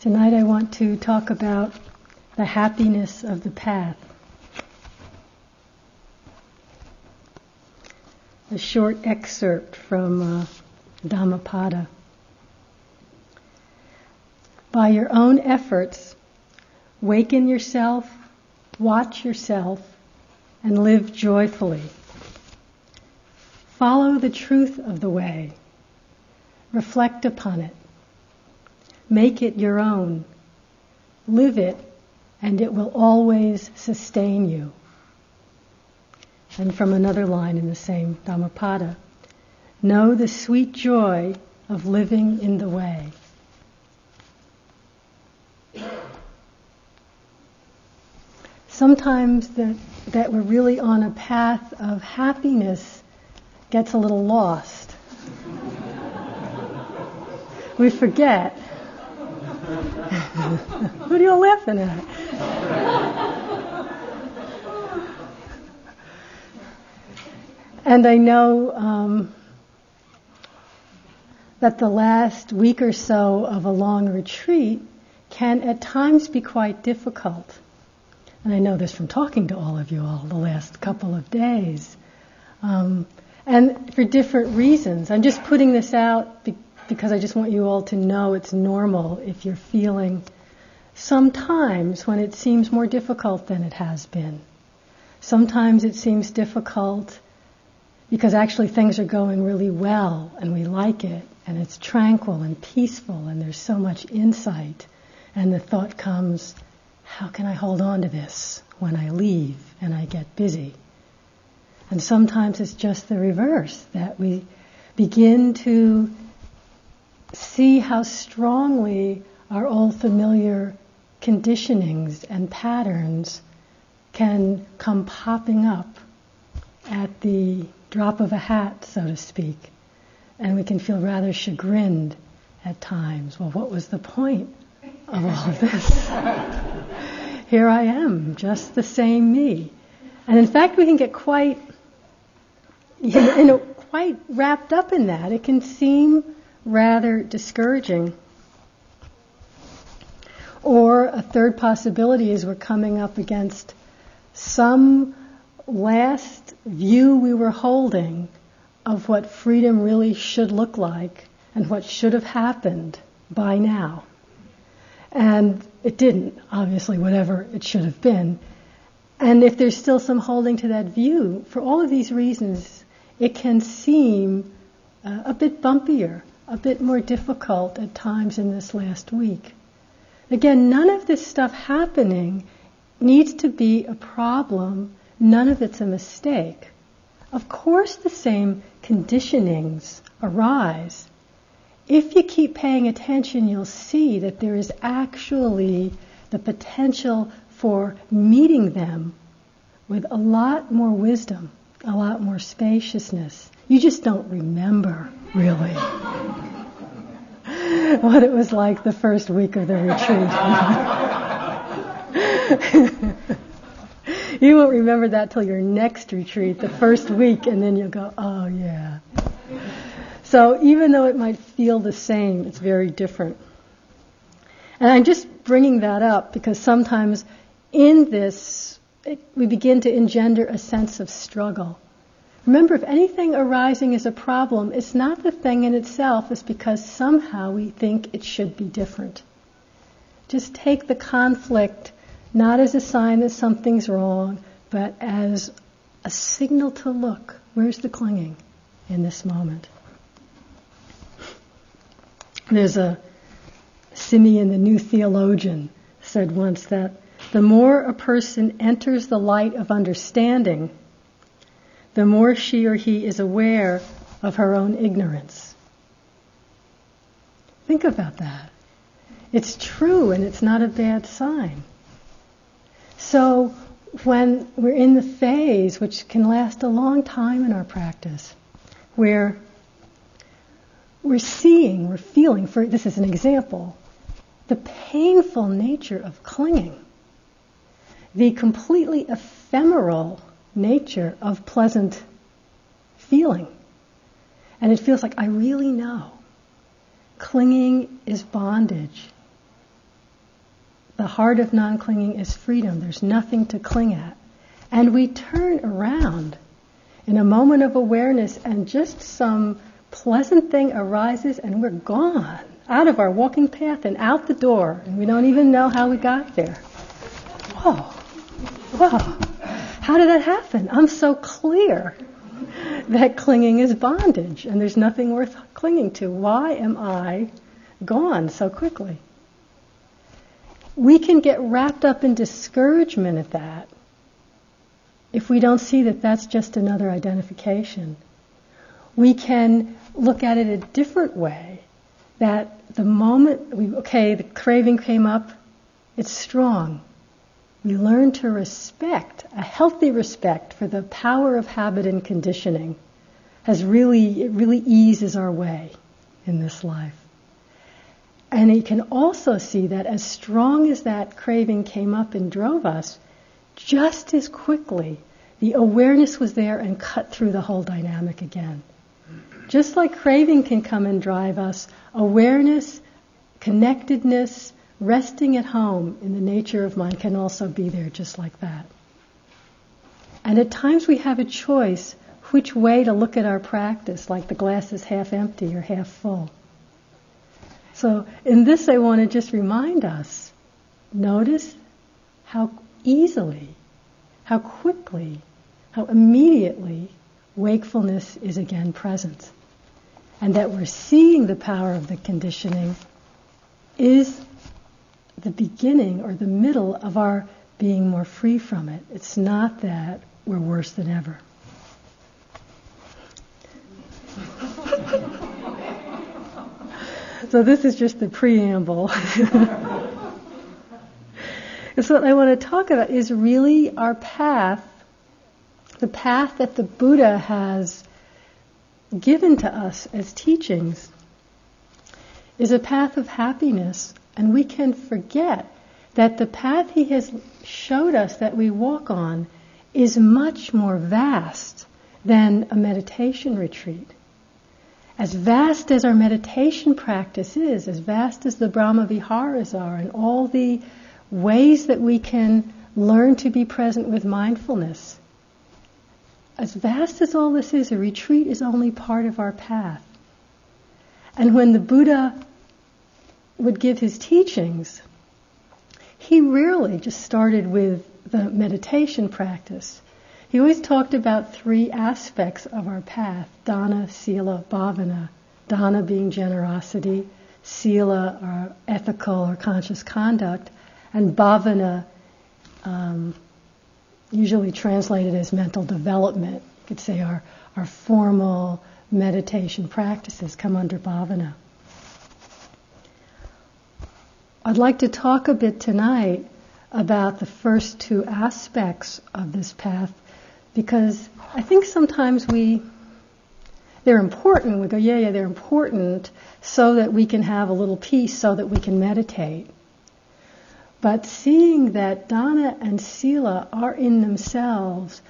Tonight I want to talk about the happiness of the path. A short excerpt from Dhammapada. By your own efforts, waken yourself, watch yourself, and live joyfully. Follow the truth of the way. Reflect upon it. Make it your own. Live it, and it will always sustain you. And from another line in the same Dhammapada, know the sweet joy of living in the way. Sometimes that we're really on a path of happiness gets a little lost. We forget. Who are you laughing at? And I know that the last week or so of a long retreat can at times be quite difficult. And I know this from talking to all of you all the last couple of days. And for different reasons. I'm just putting this out because I just want you all to know it's normal if you're feeling sometimes when it seems more difficult than it has been. Sometimes it seems difficult because actually things are going really well and we like it and it's tranquil and peaceful and there's so much insight, and the thought comes, how can I hold on to this when I leave and I get busy? And sometimes it's just the reverse, that we begin to see how strongly our old familiar conditionings and patterns can come popping up at the drop of a hat, so to speak. And we can feel rather chagrined at times. Well, what was the point of all of this? Here I am, just the same me. And in fact, we can get quite, quite wrapped up in that. It can seem rather discouraging. Or a third possibility is we're coming up against some last view we were holding of what freedom really should look like and what should have happened by now. And it didn't, obviously, whatever it should have been. And if there's still some holding to that view, for all of these reasons, it can seem a bit bumpier, a bit more difficult at times in this last week. Again, none of this stuff happening needs to be a problem. None of it's a mistake. Of course the same conditionings arise. If you keep paying attention, you'll see that there is actually the potential for meeting them with a lot more wisdom, a lot more spaciousness. You just don't remember, really, what it was like the first week of the retreat. You won't remember that till your next retreat, the first week, and then you'll go, oh, yeah. So even though it might feel the same, it's very different. And I'm just bringing that up because sometimes in this, we begin to engender a sense of struggle. Remember, if anything arising is a problem, it's not the thing in itself, it's because somehow we think it should be different. Just take the conflict not as a sign that something's wrong, but as a signal to look. Where's the clinging in this moment? There's a Simeon, the new theologian, said once that the more a person enters the light of understanding, the more she or he is aware of her own ignorance. Think about that. It's true, and it's not a bad sign. So when we're in the phase, which can last a long time in our practice, where we're seeing, we're feeling, for this is an example, the painful nature of clinging, the completely ephemeral nature of pleasant feeling. And it feels like, I really know. Clinging is bondage. The heart of non-clinging is freedom. There's nothing to cling at. And we turn around in a moment of awareness and just some pleasant thing arises and we're gone out of our walking path and out the door. And we don't even know how we got there. Whoa. How did that happen? I'm so clear that clinging is bondage and there's nothing worth clinging to. Why am I gone so quickly? We can get wrapped up in discouragement at that if we don't see that that's just another identification. We can look at it a different way, that the moment, the craving came up, it's strong. We learn to respect, a healthy respect for the power of habit and conditioning really eases our way in this life. And you can also see that as strong as that craving came up and drove us, just as quickly the awareness was there and cut through the whole dynamic again. Just like craving can come and drive us, awareness, connectedness, resting at home in the nature of mind can also be there just like that. And at times we have a choice which way to look at our practice, like the glass is half empty or half full. So in this, I want to just remind us, notice how easily, how quickly, how immediately wakefulness is again present. And that we're seeing the power of the conditioning is the beginning or the middle of our being more free from it. It's not that we're worse than ever. So this is just the preamble. And so what I want to talk about is really our path, the path that the Buddha has given to us as teachings, is a path of happiness. And we can forget that the path he has showed us that we walk on is much more vast than a meditation retreat. As vast as our meditation practice is, as vast as the Brahma Viharas are, and all the ways that we can learn to be present with mindfulness, as vast as all this is, a retreat is only part of our path. And when the Buddha would give his teachings, he rarely just started with the meditation practice. He always talked about three aspects of our path: Dana, Sila, Bhavana. Dana being generosity, Sila or ethical or conscious conduct, and Bhavana, usually translated as mental development. You could say our formal meditation practices come under Bhavana. I'd like to talk a bit tonight about the first two aspects of this path, because I think sometimes they're important. We go, yeah, they're important so that we can have a little peace, so that we can meditate. But seeing that Dana and Sila are in themselves,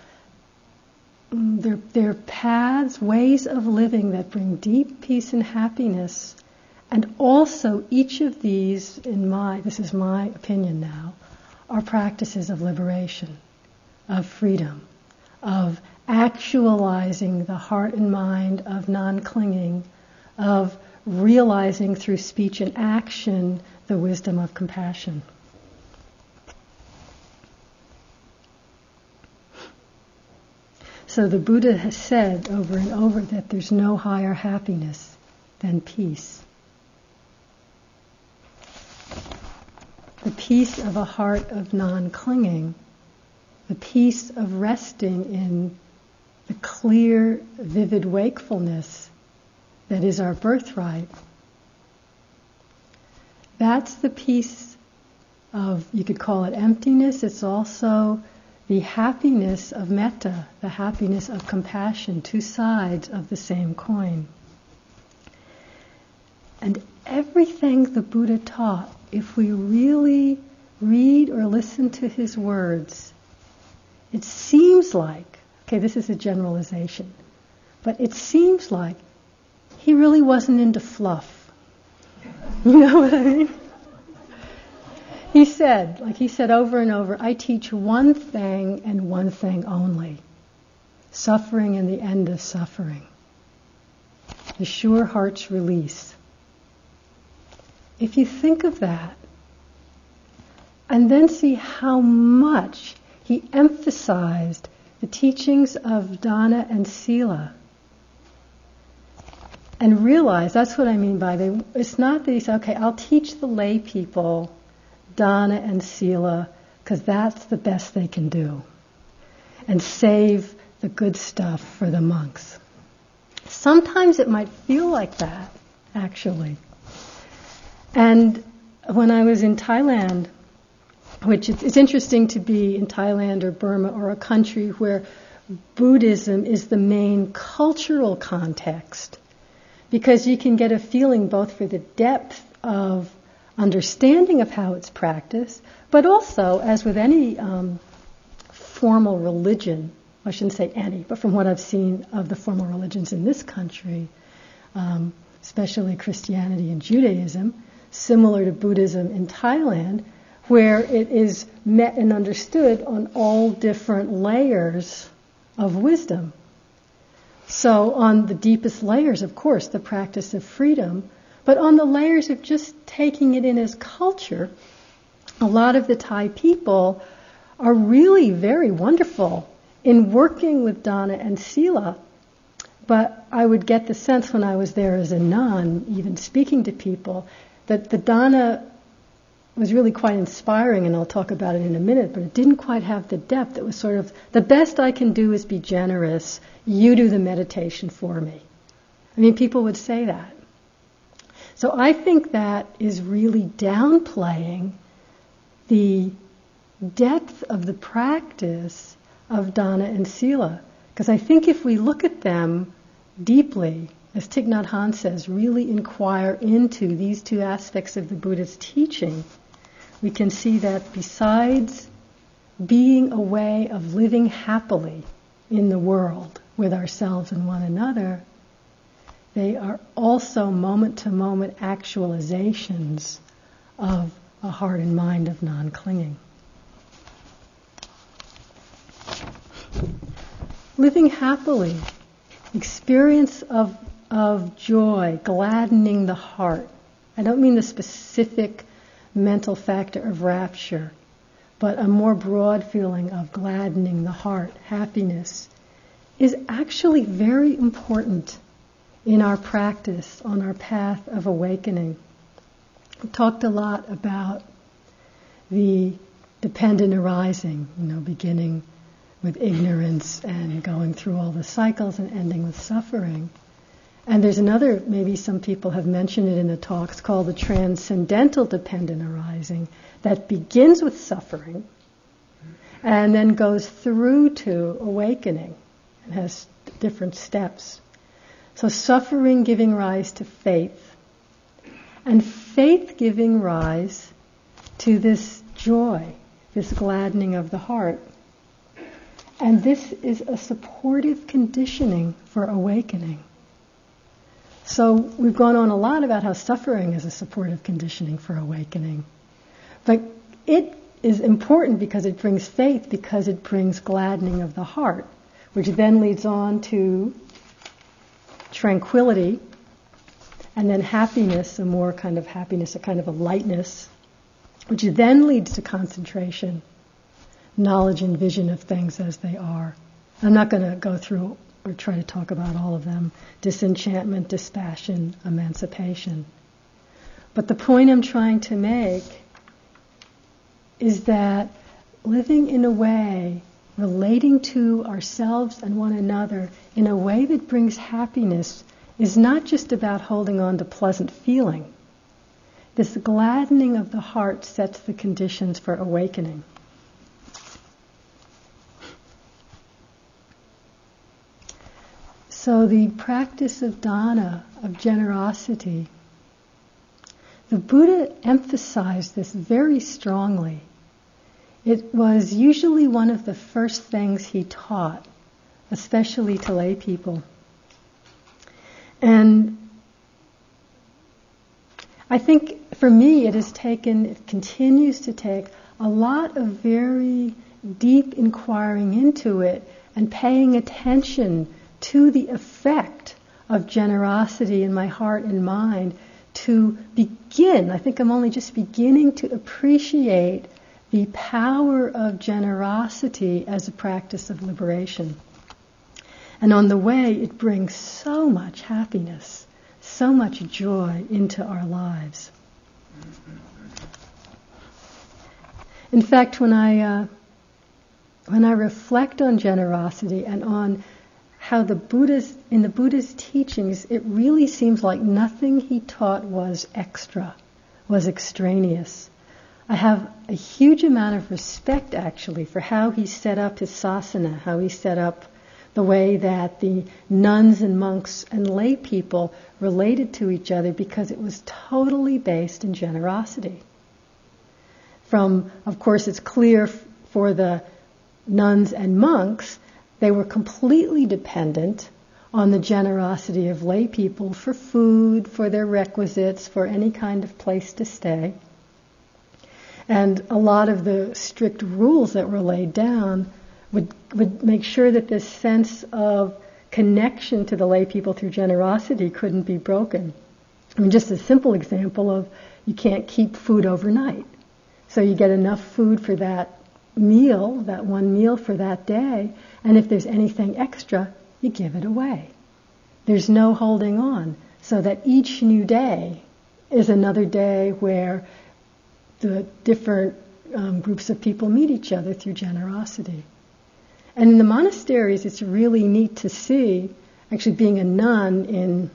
they're paths, ways of living that bring deep peace and happiness. And also each of these, this is my opinion now, are practices of liberation, of freedom, of actualizing the heart and mind, of non-clinging, of realizing through speech and action the wisdom of compassion. So the Buddha has said over and over that there's no higher happiness than peace. The peace of a heart of non-clinging, the peace of resting in the clear, vivid wakefulness that is our birthright. That's the peace of, you could call it emptiness, it's also the happiness of metta, the happiness of compassion, two sides of the same coin. And everything the Buddha taught, if we really read or listen to his words, it seems like, this is a generalization, but it seems like he really wasn't into fluff. You know what I mean? he said, over and over, I teach one thing and one thing only. Suffering and the end of suffering. The sure heart's release. If you think of that, and then see how much he emphasized the teachings of Dana and Sila, and realize that's what I mean by they. It's not that he said, okay, I'll teach the lay people Dana and Sila because that's the best they can do, and save the good stuff for the monks. Sometimes it might feel like that, actually. And when I was in Thailand, which it's interesting to be in Thailand or Burma or a country where Buddhism is the main cultural context, because you can get a feeling both for the depth of understanding of how it's practiced, but also, as with any formal religion, I shouldn't say any, but from what I've seen of the formal religions in this country, especially Christianity and Judaism, similar to Buddhism in Thailand, where it is met and understood on all different layers of wisdom. So on the deepest layers, of course, the practice of freedom, but on the layers of just taking it in as culture, a lot of the Thai people are really very wonderful in working with Dana and Sila. But I would get the sense when I was there as a nun, even speaking to people, that the Dana was really quite inspiring, and I'll talk about it in a minute, but it didn't quite have the depth. It was sort of, the best I can do is be generous. You do the meditation for me. I mean, people would say that. So I think that is really downplaying the depth of the practice of Dana and Sila. Because I think if we look at them deeply, as Thich Nhat Hanh says, really inquire into these two aspects of the Buddha's teaching, we can see that besides being a way of living happily in the world with ourselves and one another, they are also moment-to-moment actualizations of a heart and mind of non-clinging. Living happily, experience of joy, gladdening the heart. I don't mean the specific mental factor of rapture, but a more broad feeling of gladdening the heart, happiness, is actually very important in our practice, on our path of awakening. We talked a lot about the dependent arising, beginning with ignorance and going through all the cycles and ending with suffering. And there's another, maybe some people have mentioned it in the talks, called the transcendental dependent arising, that begins with suffering and then goes through to awakening and has different steps. So suffering giving rise to faith, and faith giving rise to this joy, this gladdening of the heart. And this is a supportive conditioning for awakening. So we've gone on a lot about how suffering is a supportive conditioning for awakening. But it is important because it brings faith, because it brings gladdening of the heart, which then leads on to tranquility, and then happiness, a more kind of happiness, a kind of a lightness, which then leads to concentration, knowledge and vision of things as they are. I'm not going to go through or try to talk about all of them. Disenchantment, dispassion, emancipation. But the point I'm trying to make is that living in a way, relating to ourselves and one another in a way that brings happiness is not just about holding on to pleasant feeling. This gladdening of the heart sets the conditions for awakening. So the practice of dana, of generosity, the Buddha emphasized this very strongly. It was usually one of the first things he taught, especially to lay people. And I I think for me it continues to take a lot of very deep inquiring into it and paying attention to the effect of generosity in my heart and mind to begin. I think I'm only just beginning to appreciate the power of generosity as a practice of liberation. And on the way, it brings so much happiness, so much joy into our lives. In fact, when I reflect on generosity and on how in the Buddha's teachings, it really seems like nothing he taught was extra, was extraneous. I have a huge amount of respect, actually, for how he set up his sasana, how he set up the way that the nuns and monks and lay people related to each other, because it was totally based in generosity. Of course, it's clear for the nuns and monks, they were completely dependent on the generosity of lay people for food, for their requisites, for any kind of place to stay. And a lot of the strict rules that were laid down would make sure that this sense of connection to the lay people through generosity couldn't be broken. I mean, just a simple example of you can't keep food overnight. So you get enough food for that one meal for that day, and if there's anything extra, you give it away. There's no holding on, so that each new day is another day where the different groups of people meet each other through generosity. And in the monasteries, it's really neat to see, actually being a nun in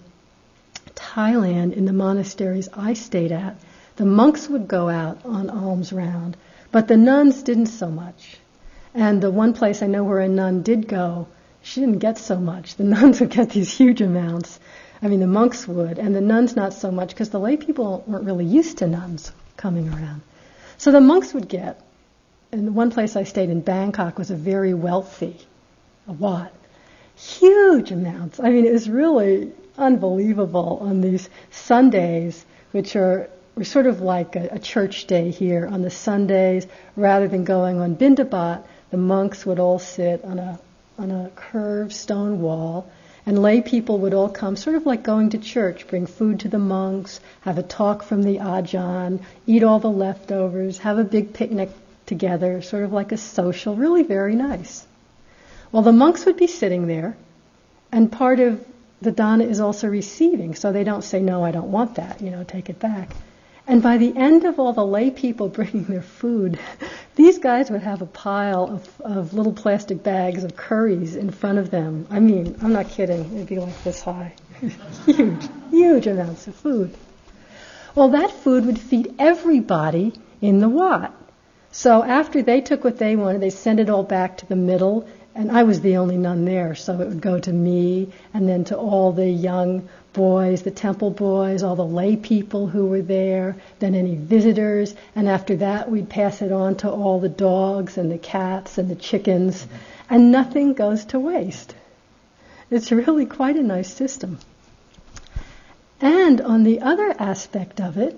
Thailand, in the monasteries I stayed at, the monks would go out on alms round, but the nuns didn't so much. And the one place I know where a nun did go, she didn't get so much. The nuns would get these huge amounts. I mean, the monks would, and the nuns not so much, because the lay people weren't really used to nuns coming around. So the monks would get, and the one place I stayed in Bangkok was a very wealthy Wat. Huge amounts. I mean, it was really unbelievable on these Sundays, which were sort of like a church day here. On the Sundays, rather than going on Bindabat, the monks would all sit on a curved stone wall, and lay people would all come, sort of like going to church, bring food to the monks, have a talk from the Ajahn, eat all the leftovers, have a big picnic together, sort of like a social, really very nice. Well, the monks would be sitting there, and part of the Dana is also receiving, so they don't say, no, I don't want that, take it back. And by the end of all the lay people bringing their food, these guys would have a pile of little plastic bags of curries in front of them. I mean, I'm not kidding, it'd be like this high. huge amounts of food. Well, that food would feed everybody in the Wat. So after they took what they wanted, they sent it all back to the middle, and I was the only nun there, so it would go to me, and then to all the young boys, the temple boys, all the lay people who were there, then any visitors, and after that we'd pass it on to all the dogs and the cats and the chickens, and nothing goes to waste. It's really quite a nice system. And on the other aspect of it,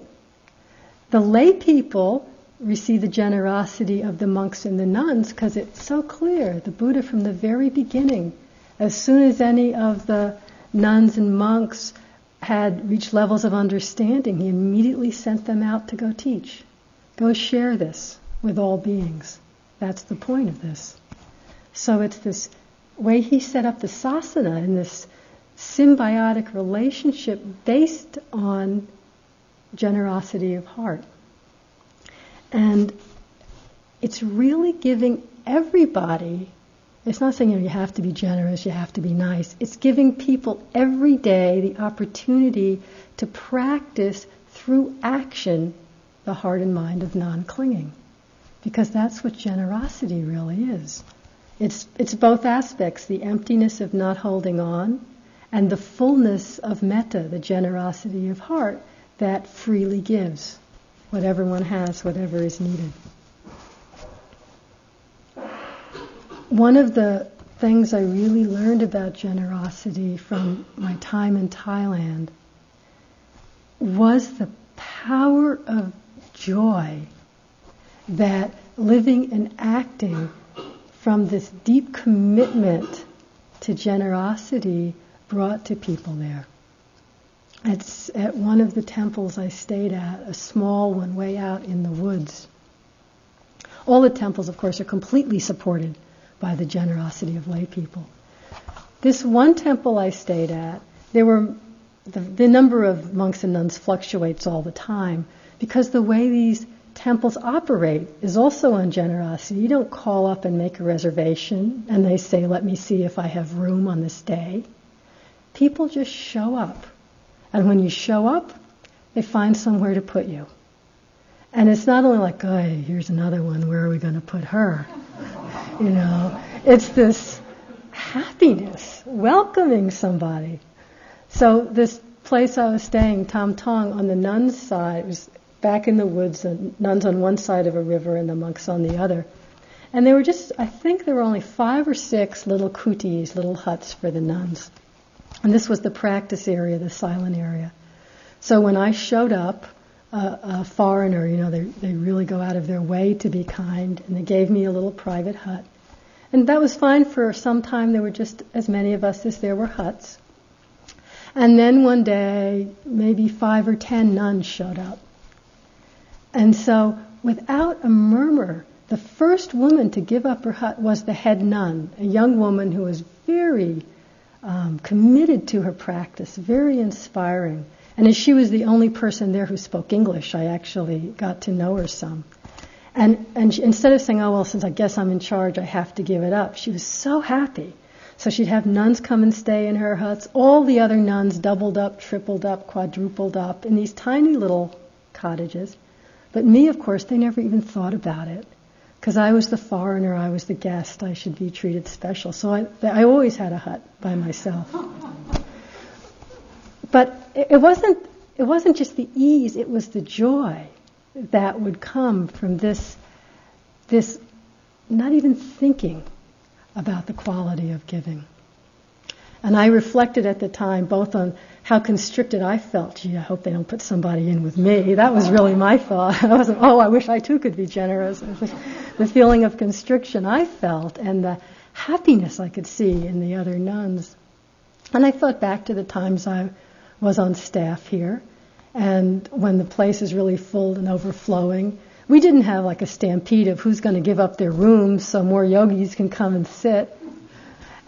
the lay people receive the generosity of the monks and the nuns, because it's so clear. The Buddha, from the very beginning, as soon as any of the nuns and monks had reached levels of understanding, he immediately sent them out to go teach. Go share this with all beings. That's the point of this. So it's this way he set up the sasana, in this symbiotic relationship based on generosity of heart. And it's really giving everybody, it's not saying you have to be generous, you have to be nice. It's giving people every day the opportunity to practice through action the heart and mind of non-clinging. Because that's what generosity really is. It's both aspects, the emptiness of not holding on and the fullness of metta, the generosity of heart that freely gives. Whatever one has, whatever is needed. One of the things I really learned about generosity from my time in Thailand was the power of joy that living and acting from this deep commitment to generosity brought to people there. At one of the temples I stayed at, a small one way out in the woods. All the temples, of course, are completely supported by the generosity of lay people. This one temple I stayed at, there were the number of monks and nuns fluctuates all the time because the way these temples operate is also on generosity. You don't call up and make a reservation and they say, let me see if I have room on this day. People just show up. And when you show up, they find somewhere to put you. And it's not only like, oh, here's another one, where are we going to put her? You know, it's this happiness, welcoming somebody. So this place I was staying, Tamtong, on the nuns' side, was back in the woods, the nuns on one side of a river and the monks on the other. And they were just, I think there were only 5 or 6 little kutis, little huts for the nuns. And this was the practice area, the silent area. So when I showed up, a foreigner, you know, they really go out of their way to be kind, and they gave me a little private hut. And that was fine for some time. There were just as many of us as there were huts. And then one day, maybe 5 or 10 nuns showed up. And so without a murmur, the first woman to give up her hut was the head nun, a young woman who was very committed to her practice, very inspiring. And as she was the only person there who spoke English, I actually got to know her some. And she, instead of saying, oh, well, since I guess I'm in charge, I have to give it up, she was so happy. So she'd have nuns come and stay in her huts. All the other nuns doubled up, tripled up, quadrupled up in these tiny little cottages. But me, of course, they never even thought about it. Because I was the foreigner, I was the guest, I should be treated special. So I always had a hut by myself. But it wasn't just the ease, it was the joy that would come from this not even thinking about the quality of giving. And I reflected at the time both on how constricted I felt. Gee, I hope they don't put somebody in with me. That was really my thought. I wasn't, oh, I wish I too could be generous. It was the feeling of constriction I felt and the happiness I could see in the other nuns. And I thought back to the times I was on staff here and when the place is really full and overflowing. We didn't have like a stampede of who's going to give up their room so more yogis can come and sit.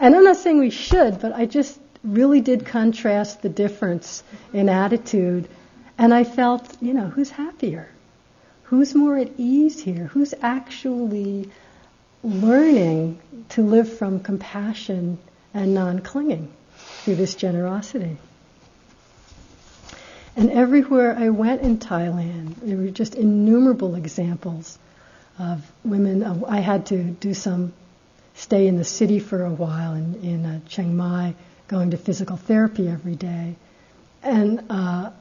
And I'm not saying we should, but I just really did contrast the difference in attitude. And I felt, you know, who's happier? Who's more at ease here? Who's actually learning to live from compassion and non-clinging through this generosity? And everywhere I went in Thailand, there were just innumerable examples of women. I had to do some stay in the city for a while in Chiang Mai, going to physical therapy every day. And a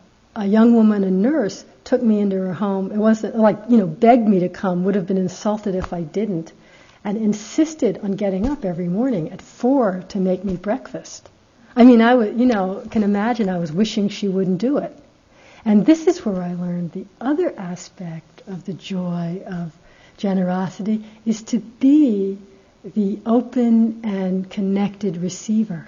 young woman, a nurse, took me into her home. It wasn't like, you know, begged me to come, would have been insulted if I didn't, and insisted on getting up every morning at 4 to make me breakfast. I mean, can imagine I was wishing she wouldn't do it. And this is where I learned the other aspect of the joy of generosity is to be the open and connected receiver.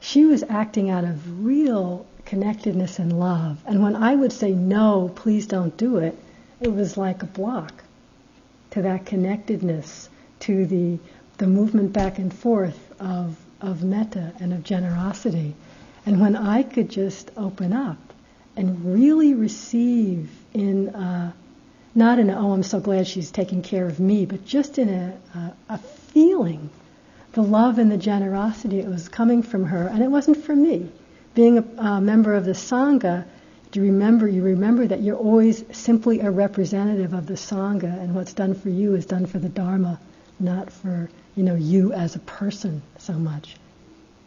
She was acting out of real connectedness and love. And when I would say, no, please don't do it, it was like a block to that connectedness, to the movement back and forth of metta and of generosity. And when I could just open up and really receive in not in a, oh, I'm so glad she's taking care of me, but just in a feeling, the love and the generosity that was coming from her, and it wasn't from me. Being a member of the Sangha, you remember that you're always simply a representative of the Sangha, and what's done for you is done for the Dharma, not for, you know, you as a person so much.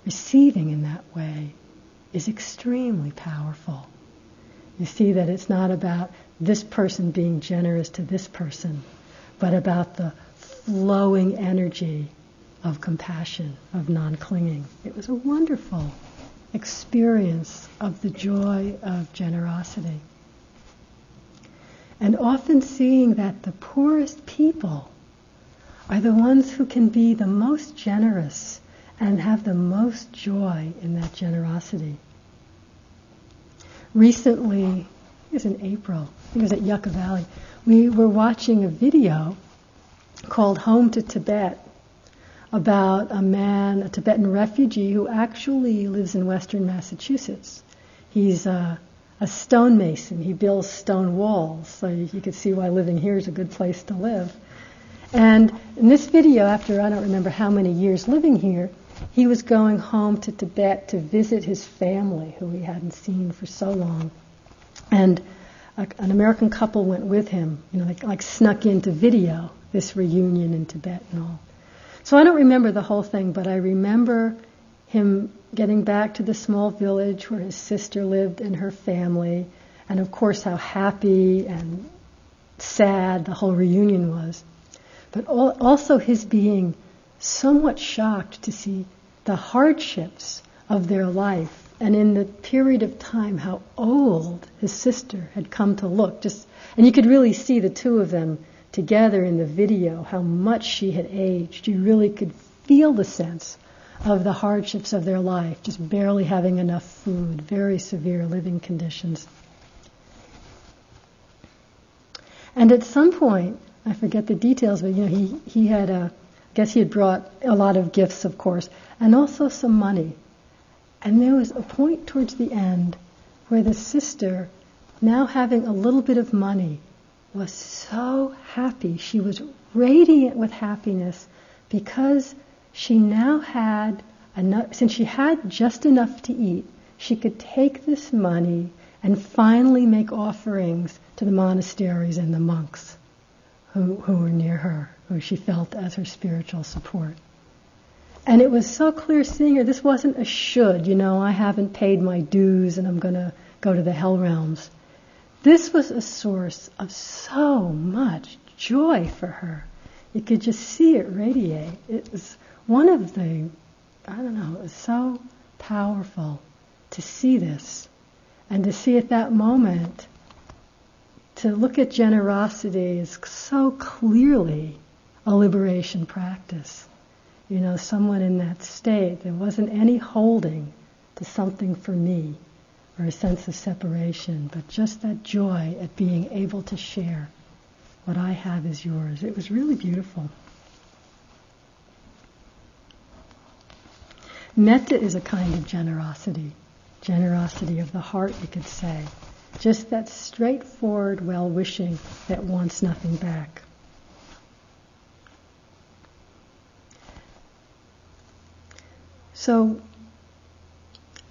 Receiving in that way is extremely powerful. You see that it's not about this person being generous to this person, but about the flowing energy of compassion, of non-clinging. It was a wonderful experience of the joy of generosity. and often seeing that the poorest people are the ones who can be the most generous and have the most joy in that generosity. Recently, it was in April, I think it was at Yucca Valley, we were watching a video called Home to Tibet about a man, a Tibetan refugee who actually lives in Western Massachusetts. He's a stonemason. He builds stone walls, so you could see why living here is a good place to live. And in this video, after I don't remember how many years living here, he was going home to Tibet to visit his family, who he hadn't seen for so long. And an American couple went with him, you know, like snuck into video this reunion in Tibet and all. So I don't remember the whole thing, but I remember him getting back to the small village where his sister lived and her family, and of course how happy and sad the whole reunion was. But also his being somewhat shocked to see the hardships of their life, and in the period of time how old his sister had come to look. And you could really see the two of them together in the video, how much she had aged. You really could feel the sense of the hardships of their life, just barely having enough food, very severe living conditions. And at some point, I forget the details, but you know, he had he had brought a lot of gifts, of course, and also some money. And there was a point towards the end where the sister, now having a little bit of money, was so happy. She was radiant with happiness because she now had enough, since she had just enough to eat, she could take this money and finally make offerings to the monasteries and the monks who were near her, who she felt as her spiritual support. And it was so clear seeing her, this wasn't a should, you know, I haven't paid my dues and I'm going to go to the hell realms. This was a source of so much joy for her. You could just see it radiate. It was one of the, it was so powerful to see this. And to see at that moment, to look at generosity is so clearly a liberation practice. You know, someone in that state, there wasn't any holding to something for me or a sense of separation, but just that joy at being able to share. What I have is yours. It was really beautiful. Metta is a kind of generosity, generosity of the heart, you could say. Just that straightforward well-wishing that wants nothing back. So,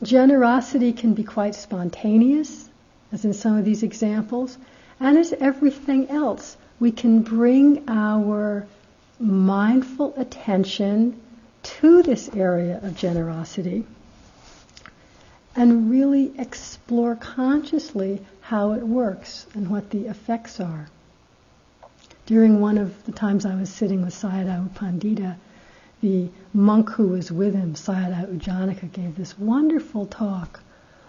generosity can be quite spontaneous, as in some of these examples, and as everything else, we can bring our mindful attention to this area of generosity and really explore consciously how it works and what the effects are. During one of the times I was sitting with Sayadaw U Pandita, the monk who was with him, Sayadaw U Jānaka, gave this wonderful talk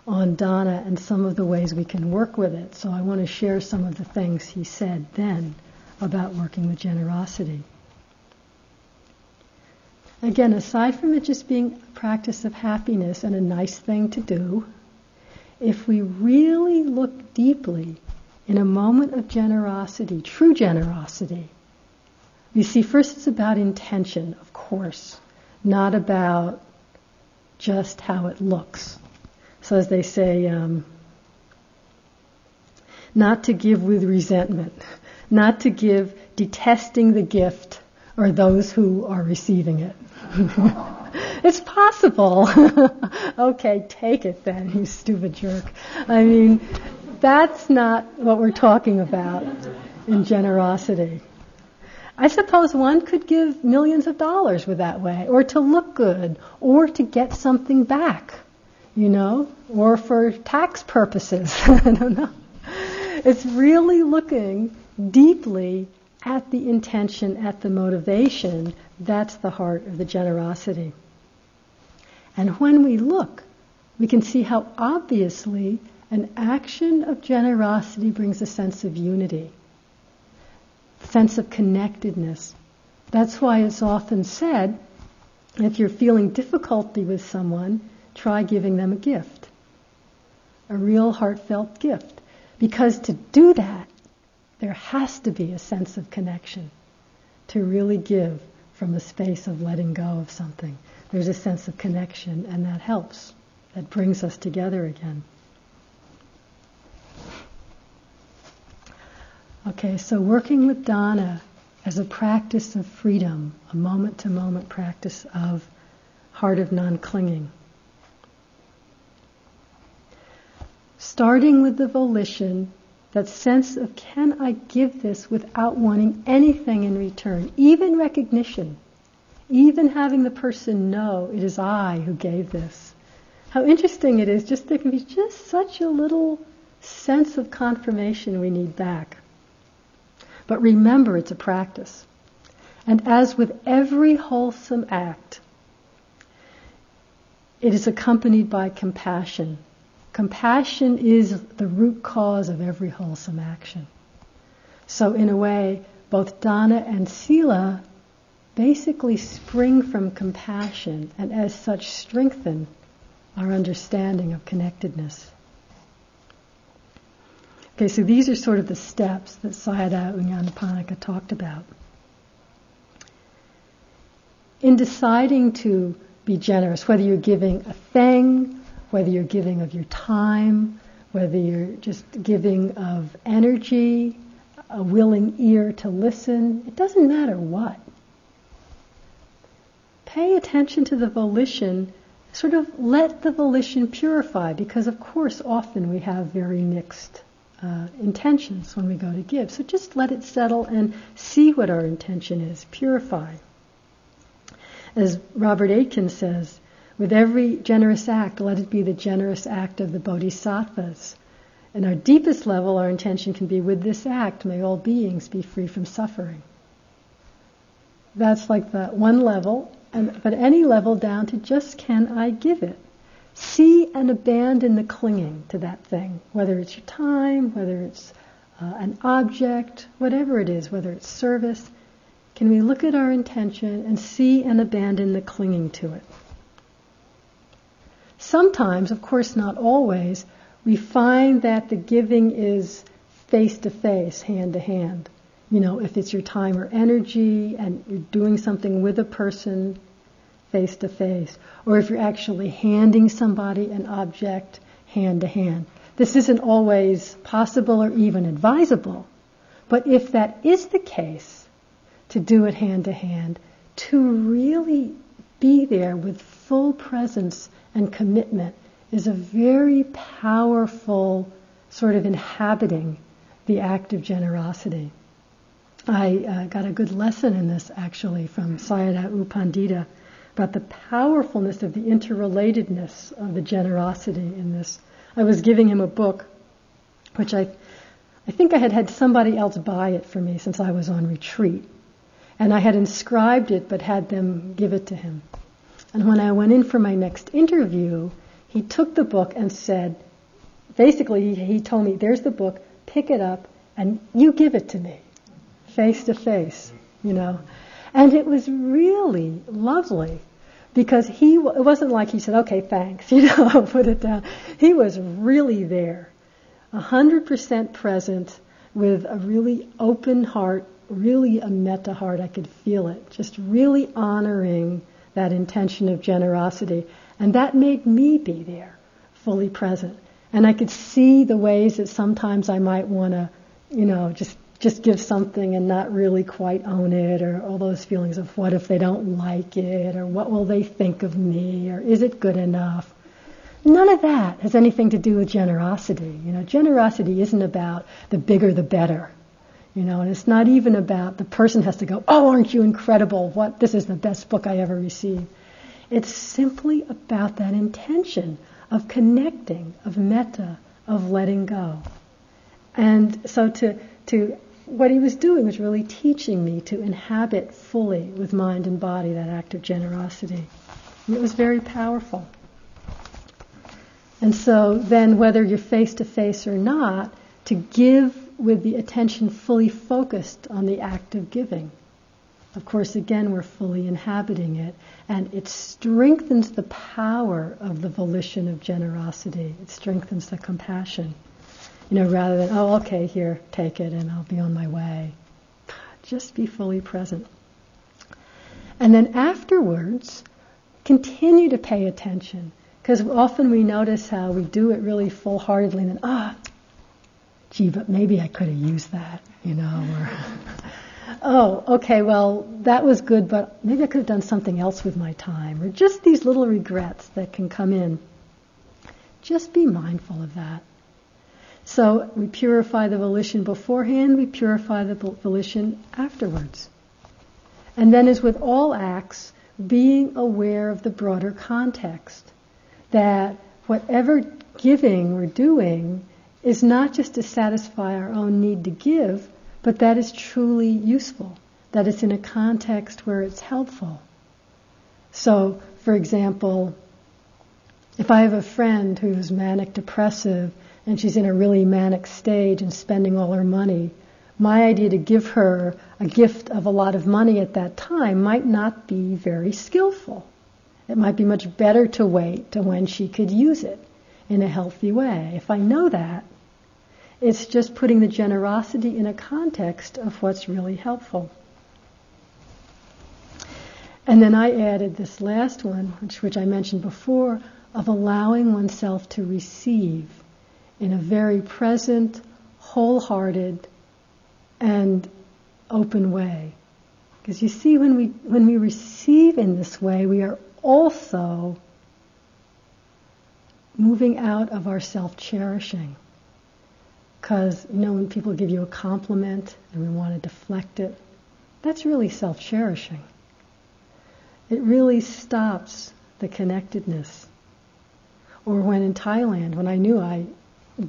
on Dana and some of the ways we can work with it. So I want to share some of the things he said then about working with generosity. Again, aside from it just being a practice of happiness and a nice thing to do, if we really look deeply in a moment of generosity, true generosity, you see, first it's about intention, of course, not about just how it looks. So as they say, not to give with resentment, not to give detesting the gift or those who are receiving it. It's possible. Okay, take it then, you stupid jerk. I mean, that's not what we're talking about in generosity. I suppose one could give millions of dollars with that way, or to look good, or to get something back, you know, or for tax purposes. I don't know. It's really looking deeply at the intention, at the motivation. That's the heart of the generosity. And when we look, we can see how obviously An action of generosity brings a sense of unity, a sense of connectedness. That's why it's often said, if you're feeling difficulty with someone, try giving them a gift, a real heartfelt gift. Because to do that, there has to be a sense of connection, to really give from a space of letting go of something. There's a sense of connection, and that helps. That brings us together again. Okay, so working with Dana as a practice of freedom, a moment-to-moment practice of heart of non-clinging. Starting with the volition, that sense of, can I give this without wanting anything in return, even recognition, even having the person know it is I who gave this. How interesting it is, just there can be just such a little sense of confirmation we need back. But remember, it's a practice. And as with every wholesome act, it is accompanied by compassion. Compassion is the root cause of every wholesome action. So in a way, both Dana and Sila basically spring from compassion and as such strengthen our understanding of connectedness. Okay, so these are sort of the steps that Sayadaw U Nyanaponika talked about. In deciding to be generous, whether you're giving a thing, whether you're giving of your time, whether you're just giving of energy, a willing ear to listen, it doesn't matter what. Pay attention to the volition, sort of let the volition purify, because of course often we have very mixed intentions when we go to give. So just let it settle and see what our intention is, purify. As Robert Aitken says, with every generous act, let it be the generous act of the bodhisattvas. And our deepest level, our intention can be, with this act, may all beings be free from suffering. That's like that one level, but any level down to just, can I give it? See and abandon the clinging to that thing, whether it's your time, whether it's an object, whatever it is, whether it's service. Can we look at our intention and see and abandon the clinging to it? Sometimes, of course not always, we find that the giving is face-to-face, hand-to-hand. You know, if it's your time or energy and you're doing something with a person, face-to-face. Or if you're actually handing somebody an object, hand-to-hand. This isn't always possible or even advisable. But if that is the case, to do it hand-to-hand, to really be there with full presence and commitment is a very powerful sort of inhabiting the act of generosity. I got a good lesson in this actually from Sayadaw U Pandita about the powerfulness of the interrelatedness of the generosity in this. I was giving him a book, which I think I had somebody else buy it for me since I was on retreat. And I had inscribed it but had them give it to him. And when I went in for my next interview, he took the book and said, basically, he told me, there's the book, pick it up, and you give it to me, face to face, you know. And it was really lovely, because it wasn't like he said, okay, thanks, you know, put it down. He was really there, 100% present with a really open heart, really a metta heart, I could feel it, just really honoring that intention of generosity. And that made me be there, fully present. And I could see the ways that sometimes I might want to, you know, just give something and not really quite own it, or all those feelings of what if they don't like it, or what will they think of me, or is it good enough? None of that has anything to do with generosity. You know, generosity isn't about the bigger the better. You know, and it's not even about the person has to go, oh, aren't you incredible? What? This is the best book I ever received. It's simply about that intention of connecting, of metta, of letting go. And so to what he was doing was really teaching me to inhabit fully with mind and body that act of generosity. And it was very powerful. And so then whether you're face to face or not, to give with the attention fully focused on the act of giving. Of course, again, we're fully inhabiting it, and it strengthens the power of the volition of generosity. It strengthens the compassion. Rather than, oh, okay, here, take it, and I'll be on my way. Just be fully present. And then afterwards, continue to pay attention, because often we notice how we do it really full-heartedly, and then, gee, but maybe I could have used that, or... oh, okay, well, that was good, but maybe I could have done something else with my time, or just these little regrets that can come in. Just be mindful of that. So we purify the volition beforehand, we purify the volition afterwards. And then as with all acts, being aware of the broader context, that whatever giving we're doing is not just to satisfy our own need to give, but that is truly useful, that it's in a context where it's helpful. So, for example, if I have a friend who's manic depressive and she's in a really manic stage and spending all her money, my idea to give her a gift of a lot of money at that time might not be very skillful. It might be much better to wait to when she could use it in a healthy way. If I know that, it's just putting the generosity in a context of what's really helpful. And then I added this last one, which I mentioned before, of allowing oneself to receive in a very present, wholehearted, and open way. Because you see, when we receive in this way, we are also moving out of our self-cherishing. Because, when people give you a compliment and we want to deflect it, that's really self-cherishing. It really stops the connectedness. Or when in Thailand, when I knew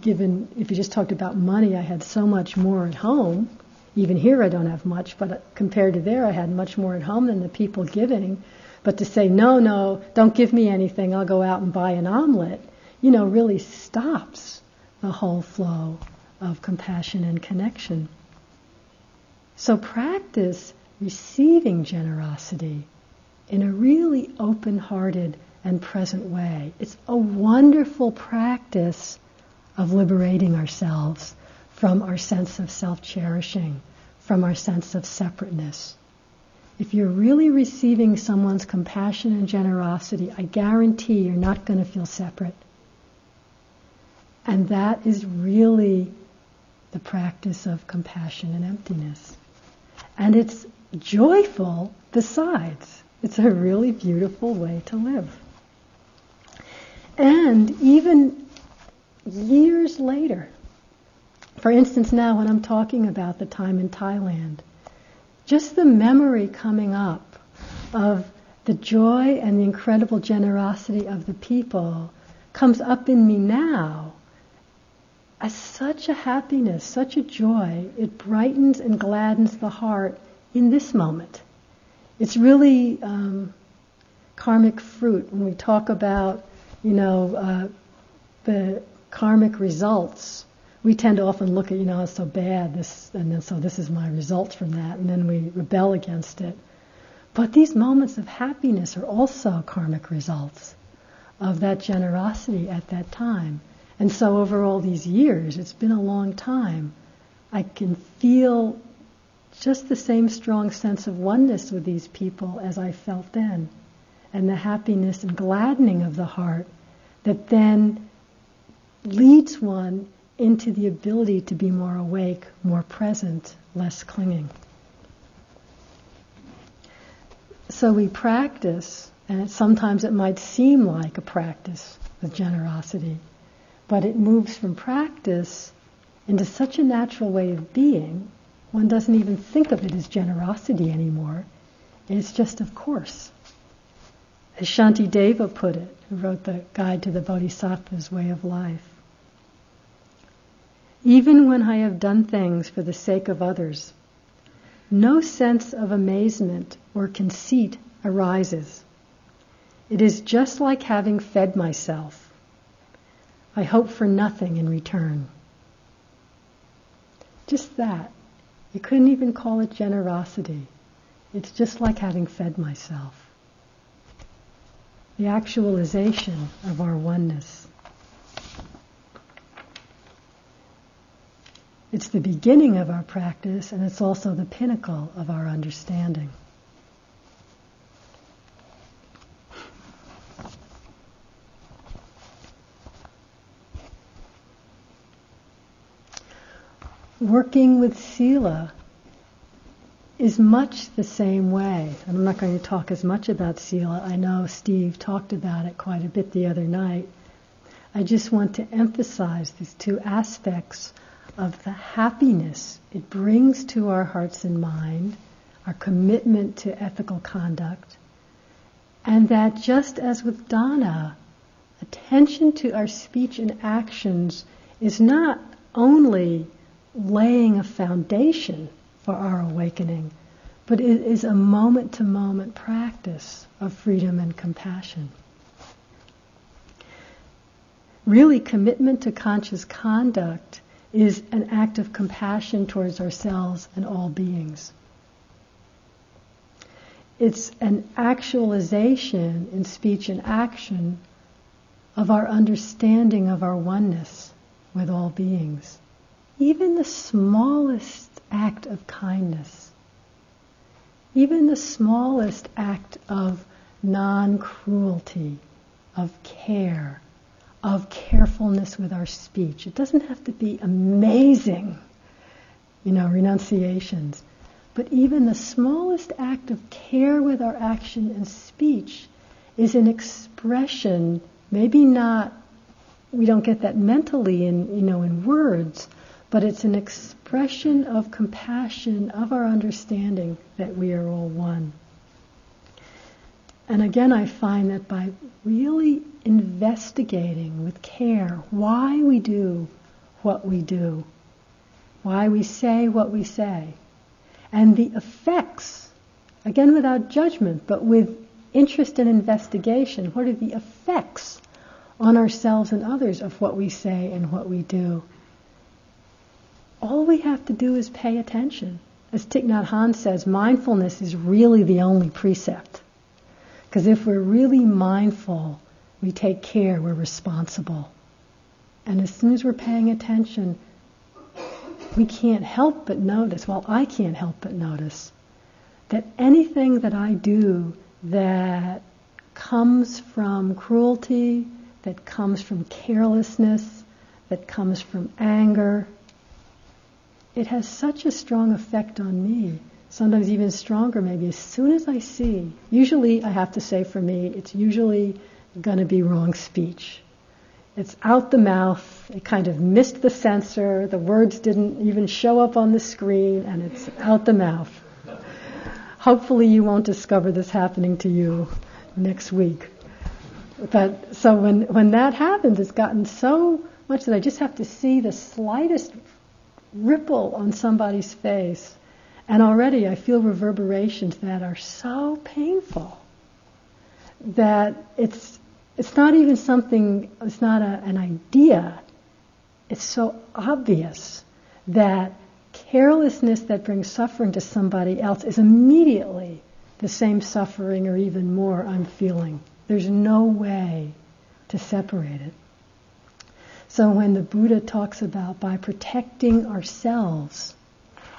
if you just talked about money, I had so much more at home. Even here I don't have much, but compared to there I had much more at home than the people giving. But to say, no, don't give me anything, I'll go out and buy an omelet, really stops the whole flow of compassion and connection. So practice receiving generosity in a really open-hearted and present way. It's a wonderful practice of liberating ourselves from our sense of self-cherishing, from our sense of separateness. If you're really receiving someone's compassion and generosity, I guarantee you're not going to feel separate. And that is really the practice of compassion and emptiness. And it's joyful besides. It's a really beautiful way to live. And even years later, for instance now when I'm talking about the time in Thailand, just the memory coming up of the joy and the incredible generosity of the people comes up in me now as such a happiness, such a joy. It brightens and gladdens the heart in this moment. It's really karmic fruit. When we talk about, the karmic results, we tend to often look at, it's so bad, this, and then so this is my result from that, and then we rebel against it. But these moments of happiness are also karmic results of that generosity at that time. And so over all these years, it's been a long time, I can feel just the same strong sense of oneness with these people as I felt then. And the happiness and gladdening of the heart that then leads one into the ability to be more awake, more present, less clinging. So we practice, and sometimes it might seem like a practice with generosity, but it moves from practice into such a natural way of being, one doesn't even think of it as generosity anymore. It's just of course. As Shantideva put it, who wrote the Guide to the Bodhisattva's Way of Life, even when I have done things for the sake of others, no sense of amazement or conceit arises. It is just like having fed myself. I hope for nothing in return. Just that. You couldn't even call it generosity. It's just like having fed myself. The actualization of our oneness. It's the beginning of our practice, and it's also the pinnacle of our understanding. Working with Sila is much the same way. And I'm not going to talk as much about Sila. I know Steve talked about it quite a bit the other night. I just want to emphasize these two aspects of the happiness it brings to our hearts and mind, our commitment to ethical conduct, and that just as with Dana, attention to our speech and actions is not only laying a foundation for our awakening, but it is a moment-to-moment practice of freedom and compassion. Really, commitment to conscious conduct is an act of compassion towards ourselves and all beings. It's an actualization in speech and action of our understanding of our oneness with all beings. Even the smallest act of kindness, even the smallest act of non-cruelty, of care, of carefulness with our speech. It doesn't have to be amazing, renunciations. But even the smallest act of care with our action and speech is an expression, maybe not, we don't get that mentally in words, but it's an expression of compassion, of our understanding that we are all one. And again, I find that by really investigating with care why we do what we do, why we say what we say, and the effects, again without judgment, but with interest and investigation, what are the effects on ourselves and others of what we say and what we do? All we have to do is pay attention. As Thich Nhat Hanh says, mindfulness is really the only precept. Because if we're really mindful, we take care, we're responsible. And as soon as we're paying attention, we can't help but notice, I can't help but notice, that anything that I do that comes from cruelty, that comes from carelessness, that comes from anger, it has such a strong effect on me. Sometimes even stronger, maybe, as soon as I see. Usually, I have to say for me, it's usually going to be wrong speech. It's out the mouth, it kind of missed the censor, the words didn't even show up on the screen, and it's out the mouth. Hopefully you won't discover this happening to you next week. But so when that happens, it's gotten so much that I just have to see the slightest ripple on somebody's face. And already I feel reverberations that are so painful that it's not even something, it's not an idea. It's so obvious that carelessness that brings suffering to somebody else is immediately the same suffering or even more I'm feeling. There's no way to separate it. So when the Buddha talks about by protecting ourselves,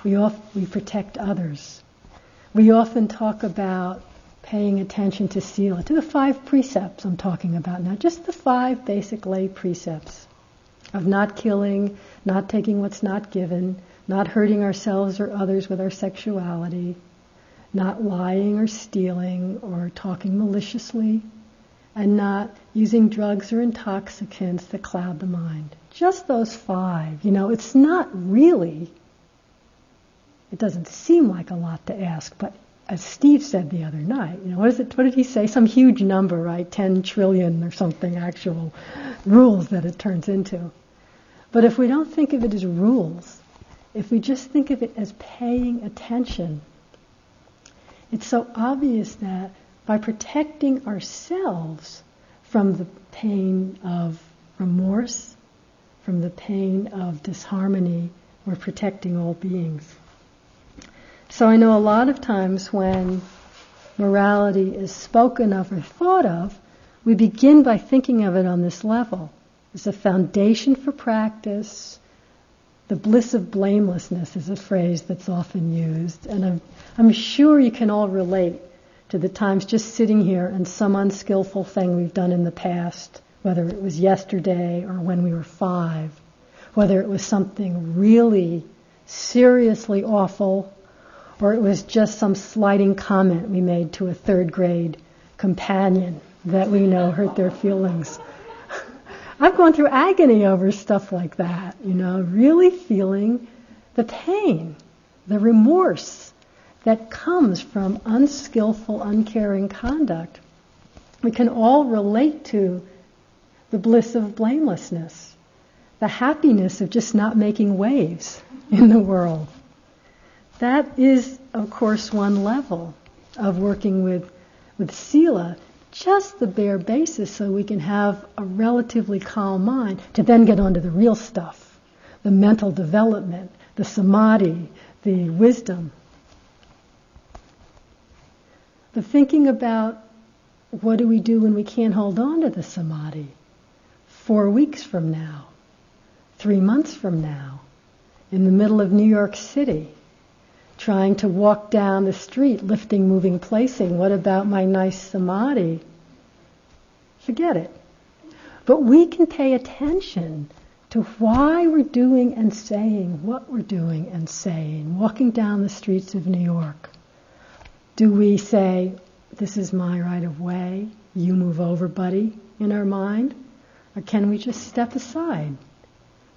we protect others. We often talk about paying attention to Sila, to the 5 precepts I'm talking about now, just the 5 basic lay precepts of not killing, not taking what's not given, not hurting ourselves or others with our sexuality, not lying or stealing or talking maliciously, and not using drugs or intoxicants that cloud the mind. Just those 5. It's not really... It doesn't seem like a lot to ask, but as Steve said the other night, what did he say? Some huge number, right? 10 trillion or something actual rules that it turns into. But if we don't think of it as rules, if we just think of it as paying attention, it's so obvious that by protecting ourselves from the pain of remorse, from the pain of disharmony. We're protecting all beings. So I know a lot of times when morality is spoken of or thought of, we begin by thinking of it on this level. It's a foundation for practice. The bliss of blamelessness is a phrase that's often used. And I'm sure you can all relate to the times just sitting here and some unskillful thing we've done in the past, whether it was yesterday or when we were 5, whether it was something really seriously awful, or it was just some slighting comment we made to a 3rd grade companion that we know hurt their feelings. I've gone through agony over stuff like that, really feeling the pain, the remorse that comes from unskillful, uncaring conduct. We can all relate to the bliss of blamelessness, the happiness of just not making waves in the world. That is, of course, one level of working with Sila, just the bare basis so we can have a relatively calm mind to then get onto the real stuff, the mental development, the samadhi, the wisdom. The thinking about what do we do when we can't hold on to the samadhi 4 weeks from now, 3 months from now, in the middle of New York City, trying to walk down the street, lifting, moving, placing. What about my nice samadhi? Forget it. But we can pay attention to why we're doing and saying what we're doing and saying, walking down the streets of New York. Do we say, this is my right of way, you move over, buddy, in our mind? Or can we just step aside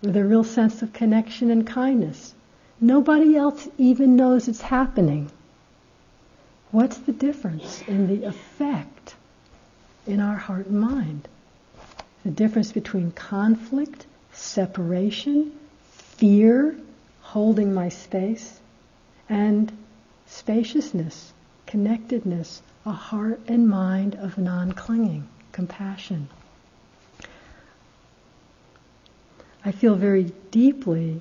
with a real sense of connection and kindness? Nobody else even knows it's happening. What's the difference in the effect in our heart and mind? The difference between conflict, separation, fear, holding my space, and spaciousness, connectedness, a heart and mind of non-clinging, compassion. I feel very deeply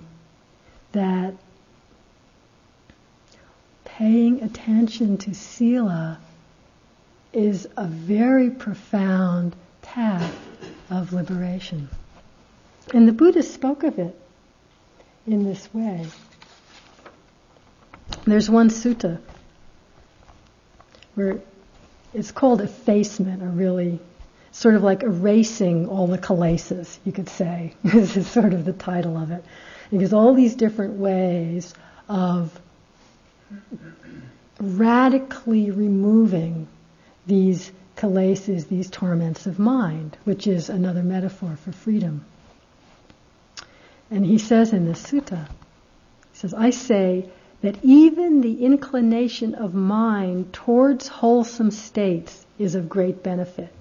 that paying attention to Sila is a very profound path of liberation. And the Buddha spoke of it in this way. There's one sutta where it's called effacement, or really sort of like erasing all the kalesas, you could say. This is sort of the title of it. Because all these different ways of radically removing these kalesas, these torments of mind, which is another metaphor for freedom. And he says in the sutta, he says, I say that even the inclination of mind towards wholesome states is of great benefit.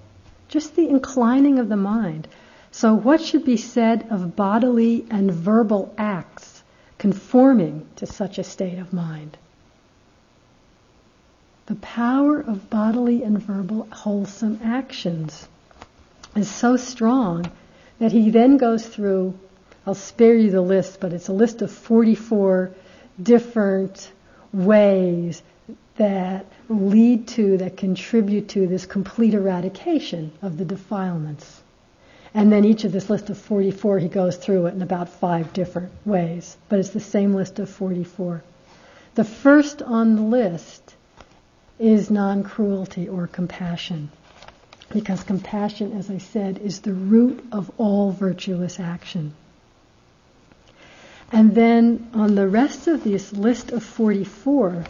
Just the inclining of the mind. So what should be said of bodily and verbal acts conforming to such a state of mind? The power of bodily and verbal wholesome actions is so strong that he then goes through, I'll spare you the list, but it's a list of 44 different ways that lead to, that contribute to this complete eradication of the defilements. And then each of this list of 44, he goes through it in about 5 different ways. But it's the same list of 44. The first on the list is non-cruelty or compassion. Because compassion, as I said, is the root of all virtuous action. And then on the rest of this list of 44,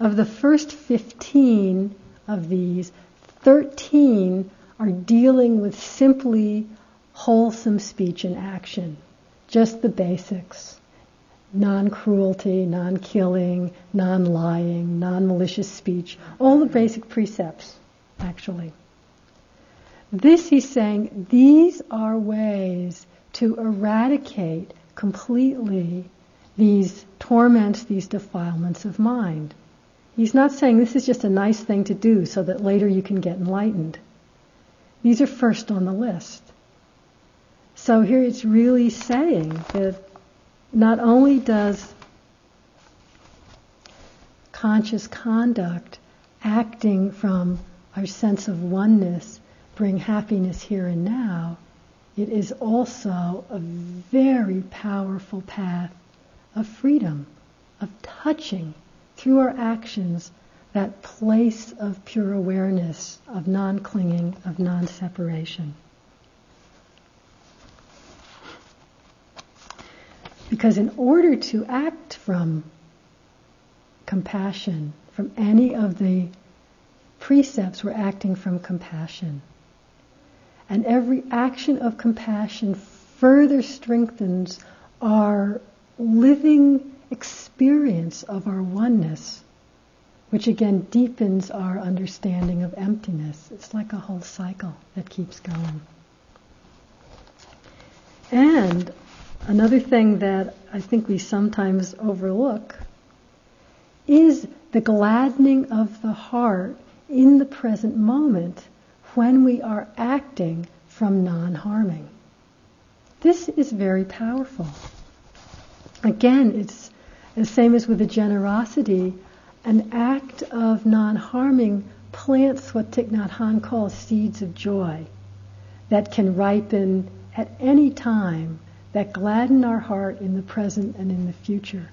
of the first 15 of these, 13 are dealing with simply wholesome speech and action, just the basics. Non-cruelty, non-killing, non-lying, non-malicious speech, all the basic precepts, actually. This, he's saying, these are ways to eradicate completely these torments, these defilements of mind. He's not saying this is just a nice thing to do so that later you can get enlightened. These are first on the list. So here it's really saying that not only does conscious conduct, acting from our sense of oneness, bring happiness here and now, it is also a very powerful path of freedom, of touching through our actions that place of pure awareness, of non-clinging, of non-separation. Because in order to act from compassion, from any of the precepts, we're acting from compassion. And every action of compassion further strengthens our living experience of our oneness, which again deepens our understanding of emptiness. It's like a whole cycle that keeps going. And another thing that I think we sometimes overlook is the gladdening of the heart in the present moment when we are acting from non-harming. This is very powerful. Again, it's the same as with the generosity. An act of non-harming plants what Thich Nhat Hanh calls seeds of joy that can ripen at any time, that gladden our heart in the present and in the future.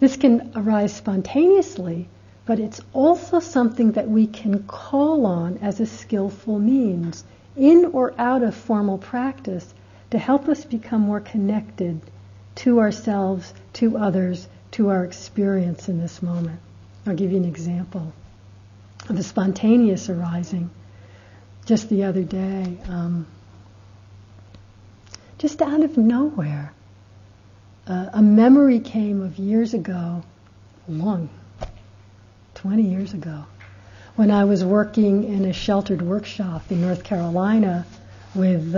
This can arise spontaneously, but it's also something that we can call on as a skillful means, in or out of formal practice, to help us become more connected to ourselves, to others, to our experience in this moment. I'll give you an example of a spontaneous arising. Just the other day, just out of nowhere, a memory came of years ago, 20 years ago, when I was working in a sheltered workshop in North Carolina with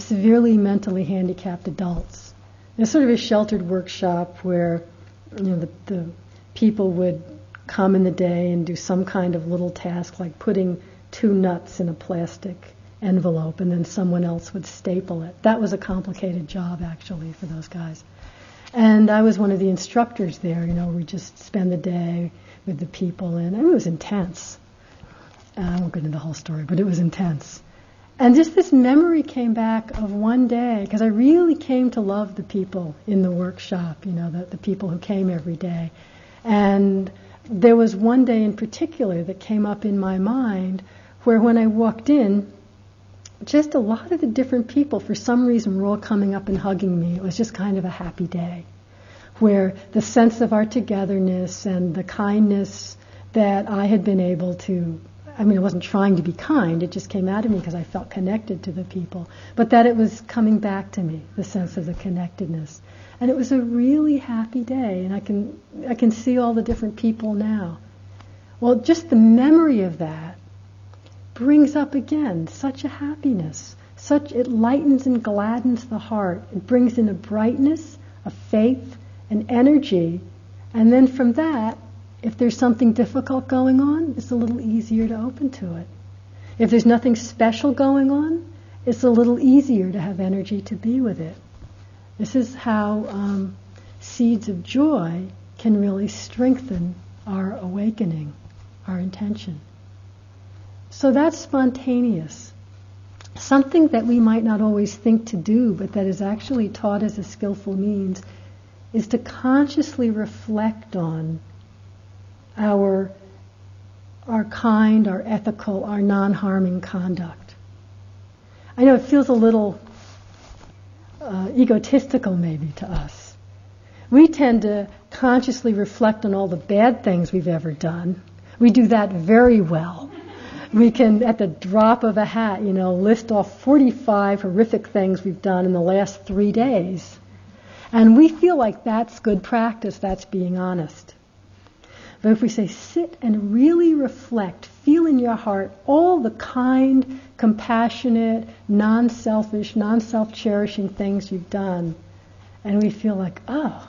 severely mentally handicapped adults. It's sort of a sheltered workshop where, the people would come in the day and do some kind of little task, like putting 2 nuts in a plastic envelope, and then someone else would staple it. That was a complicated job, actually, for those guys. And I was one of the instructors there. We just spend the day with the people, and it was intense. I won't get into the whole story, but it was intense. And just this memory came back of one day, because I really came to love the people in the workshop, the people who came every day. And there was one day in particular that came up in my mind where, when I walked in, just a lot of the different people, for some reason, were all coming up and hugging me. It was just kind of a happy day, where the sense of our togetherness and the kindness that I had been able to, I wasn't trying to be kind, it just came out of me because I felt connected to the people, but that it was coming back to me, the sense of the connectedness. And it was a really happy day, and I can see all the different people now. Well, just the memory of that brings up again such a happiness, it lightens and gladdens the heart. It brings in a brightness, a faith, an energy, and then from that, if there's something difficult going on, it's a little easier to open to it. If there's nothing special going on, it's a little easier to have energy to be with it. This is how seeds of joy can really strengthen our awakening, our intention. So that's spontaneous. Something that we might not always think to do, but that is actually taught as a skillful means, is to consciously reflect on our kind, our ethical, our non-harming conduct. I know it feels a little egotistical maybe to us. We tend to consciously reflect on all the bad things we've ever done. We do that very well. We can, at the drop of a hat, list off 45 horrific things we've done in the last 3 days. And we feel like that's good practice, that's being honest. But if we say, sit and really reflect, feel in your heart all the kind, compassionate, non-selfish, non-self-cherishing things you've done, and we feel like, oh,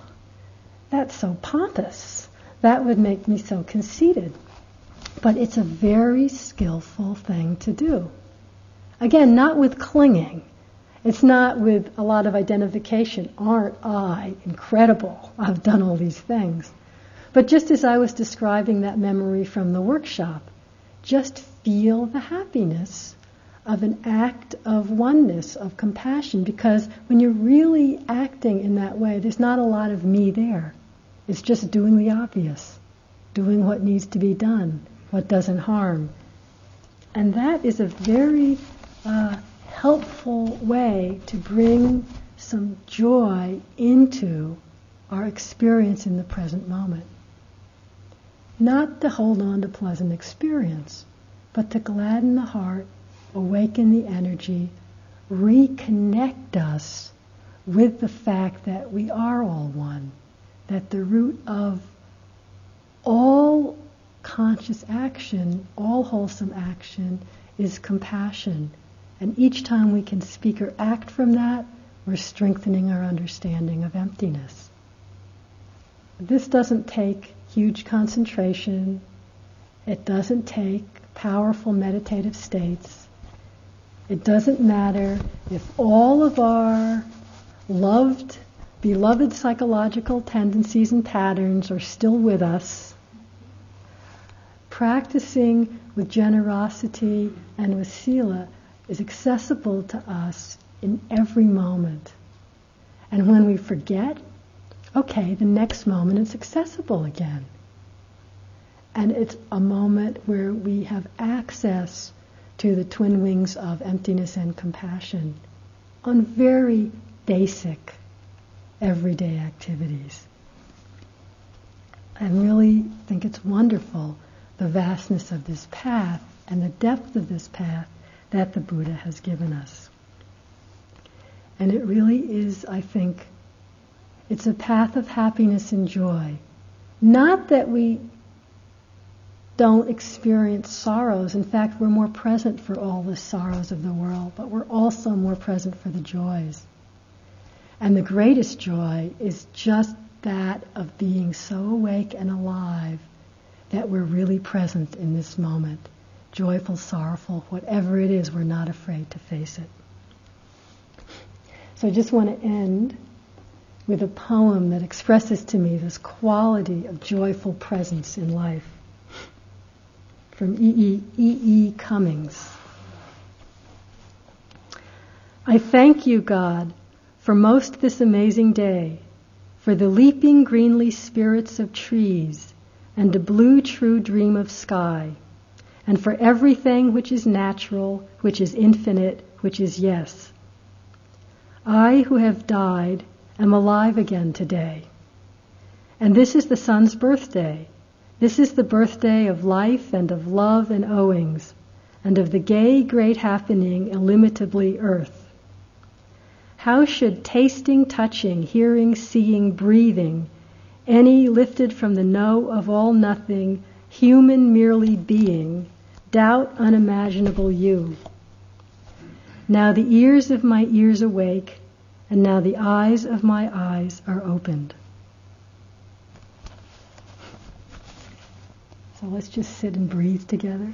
that's so pompous. That would make me so conceited. But it's a very skillful thing to do. Again, not with clinging. It's not with a lot of identification. Aren't I incredible? I've done all these things. But just as I was describing that memory from the workshop, just feel the happiness of an act of oneness, of compassion, because when you're really acting in that way, there's not a lot of me there. It's just doing the obvious, doing what needs to be done, what doesn't harm. And that is a very helpful way to bring some joy into our experience in the present moment. Not to hold on to pleasant experience, but to gladden the heart, awaken the energy, reconnect us with the fact that we are all one, that the root of all conscious action, all wholesome action, is compassion. And each time we can speak or act from that, we're strengthening our understanding of emptiness. This doesn't take huge concentration. It doesn't take powerful meditative states. It doesn't matter if all of our beloved psychological tendencies and patterns are still with us. Practicing with generosity and with sila is accessible to us in every moment. And when we forget, okay, the next moment it's accessible again. And it's a moment where we have access to the twin wings of emptiness and compassion on very basic everyday activities. I really think it's wonderful, the vastness of this path and the depth of this path that the Buddha has given us. And it really is, I think, it's a path of happiness and joy. Not that we don't experience sorrows. In fact, we're more present for all the sorrows of the world, but we're also more present for the joys. And the greatest joy is just that of being so awake and alive that we're really present in this moment. Joyful, sorrowful, whatever it is, we're not afraid to face it. So I just want to end with a poem that expresses to me this quality of joyful presence in life. From E.E. Cummings. I thank you, God, for most this amazing day, for the leaping greenly spirits of trees and the blue true dream of sky, and for everything which is natural, which is infinite, which is yes. I, who have died, am alive again today. And this is the sun's birthday. This is the birthday of life and of love and owings, and of the gay great happening illimitably earth. How should tasting, touching, hearing, seeing, breathing, any lifted from the know of all nothing, human merely being, doubt unimaginable you? Now the ears of my ears awake, and now the eyes of my eyes are opened. So let's just sit and breathe together.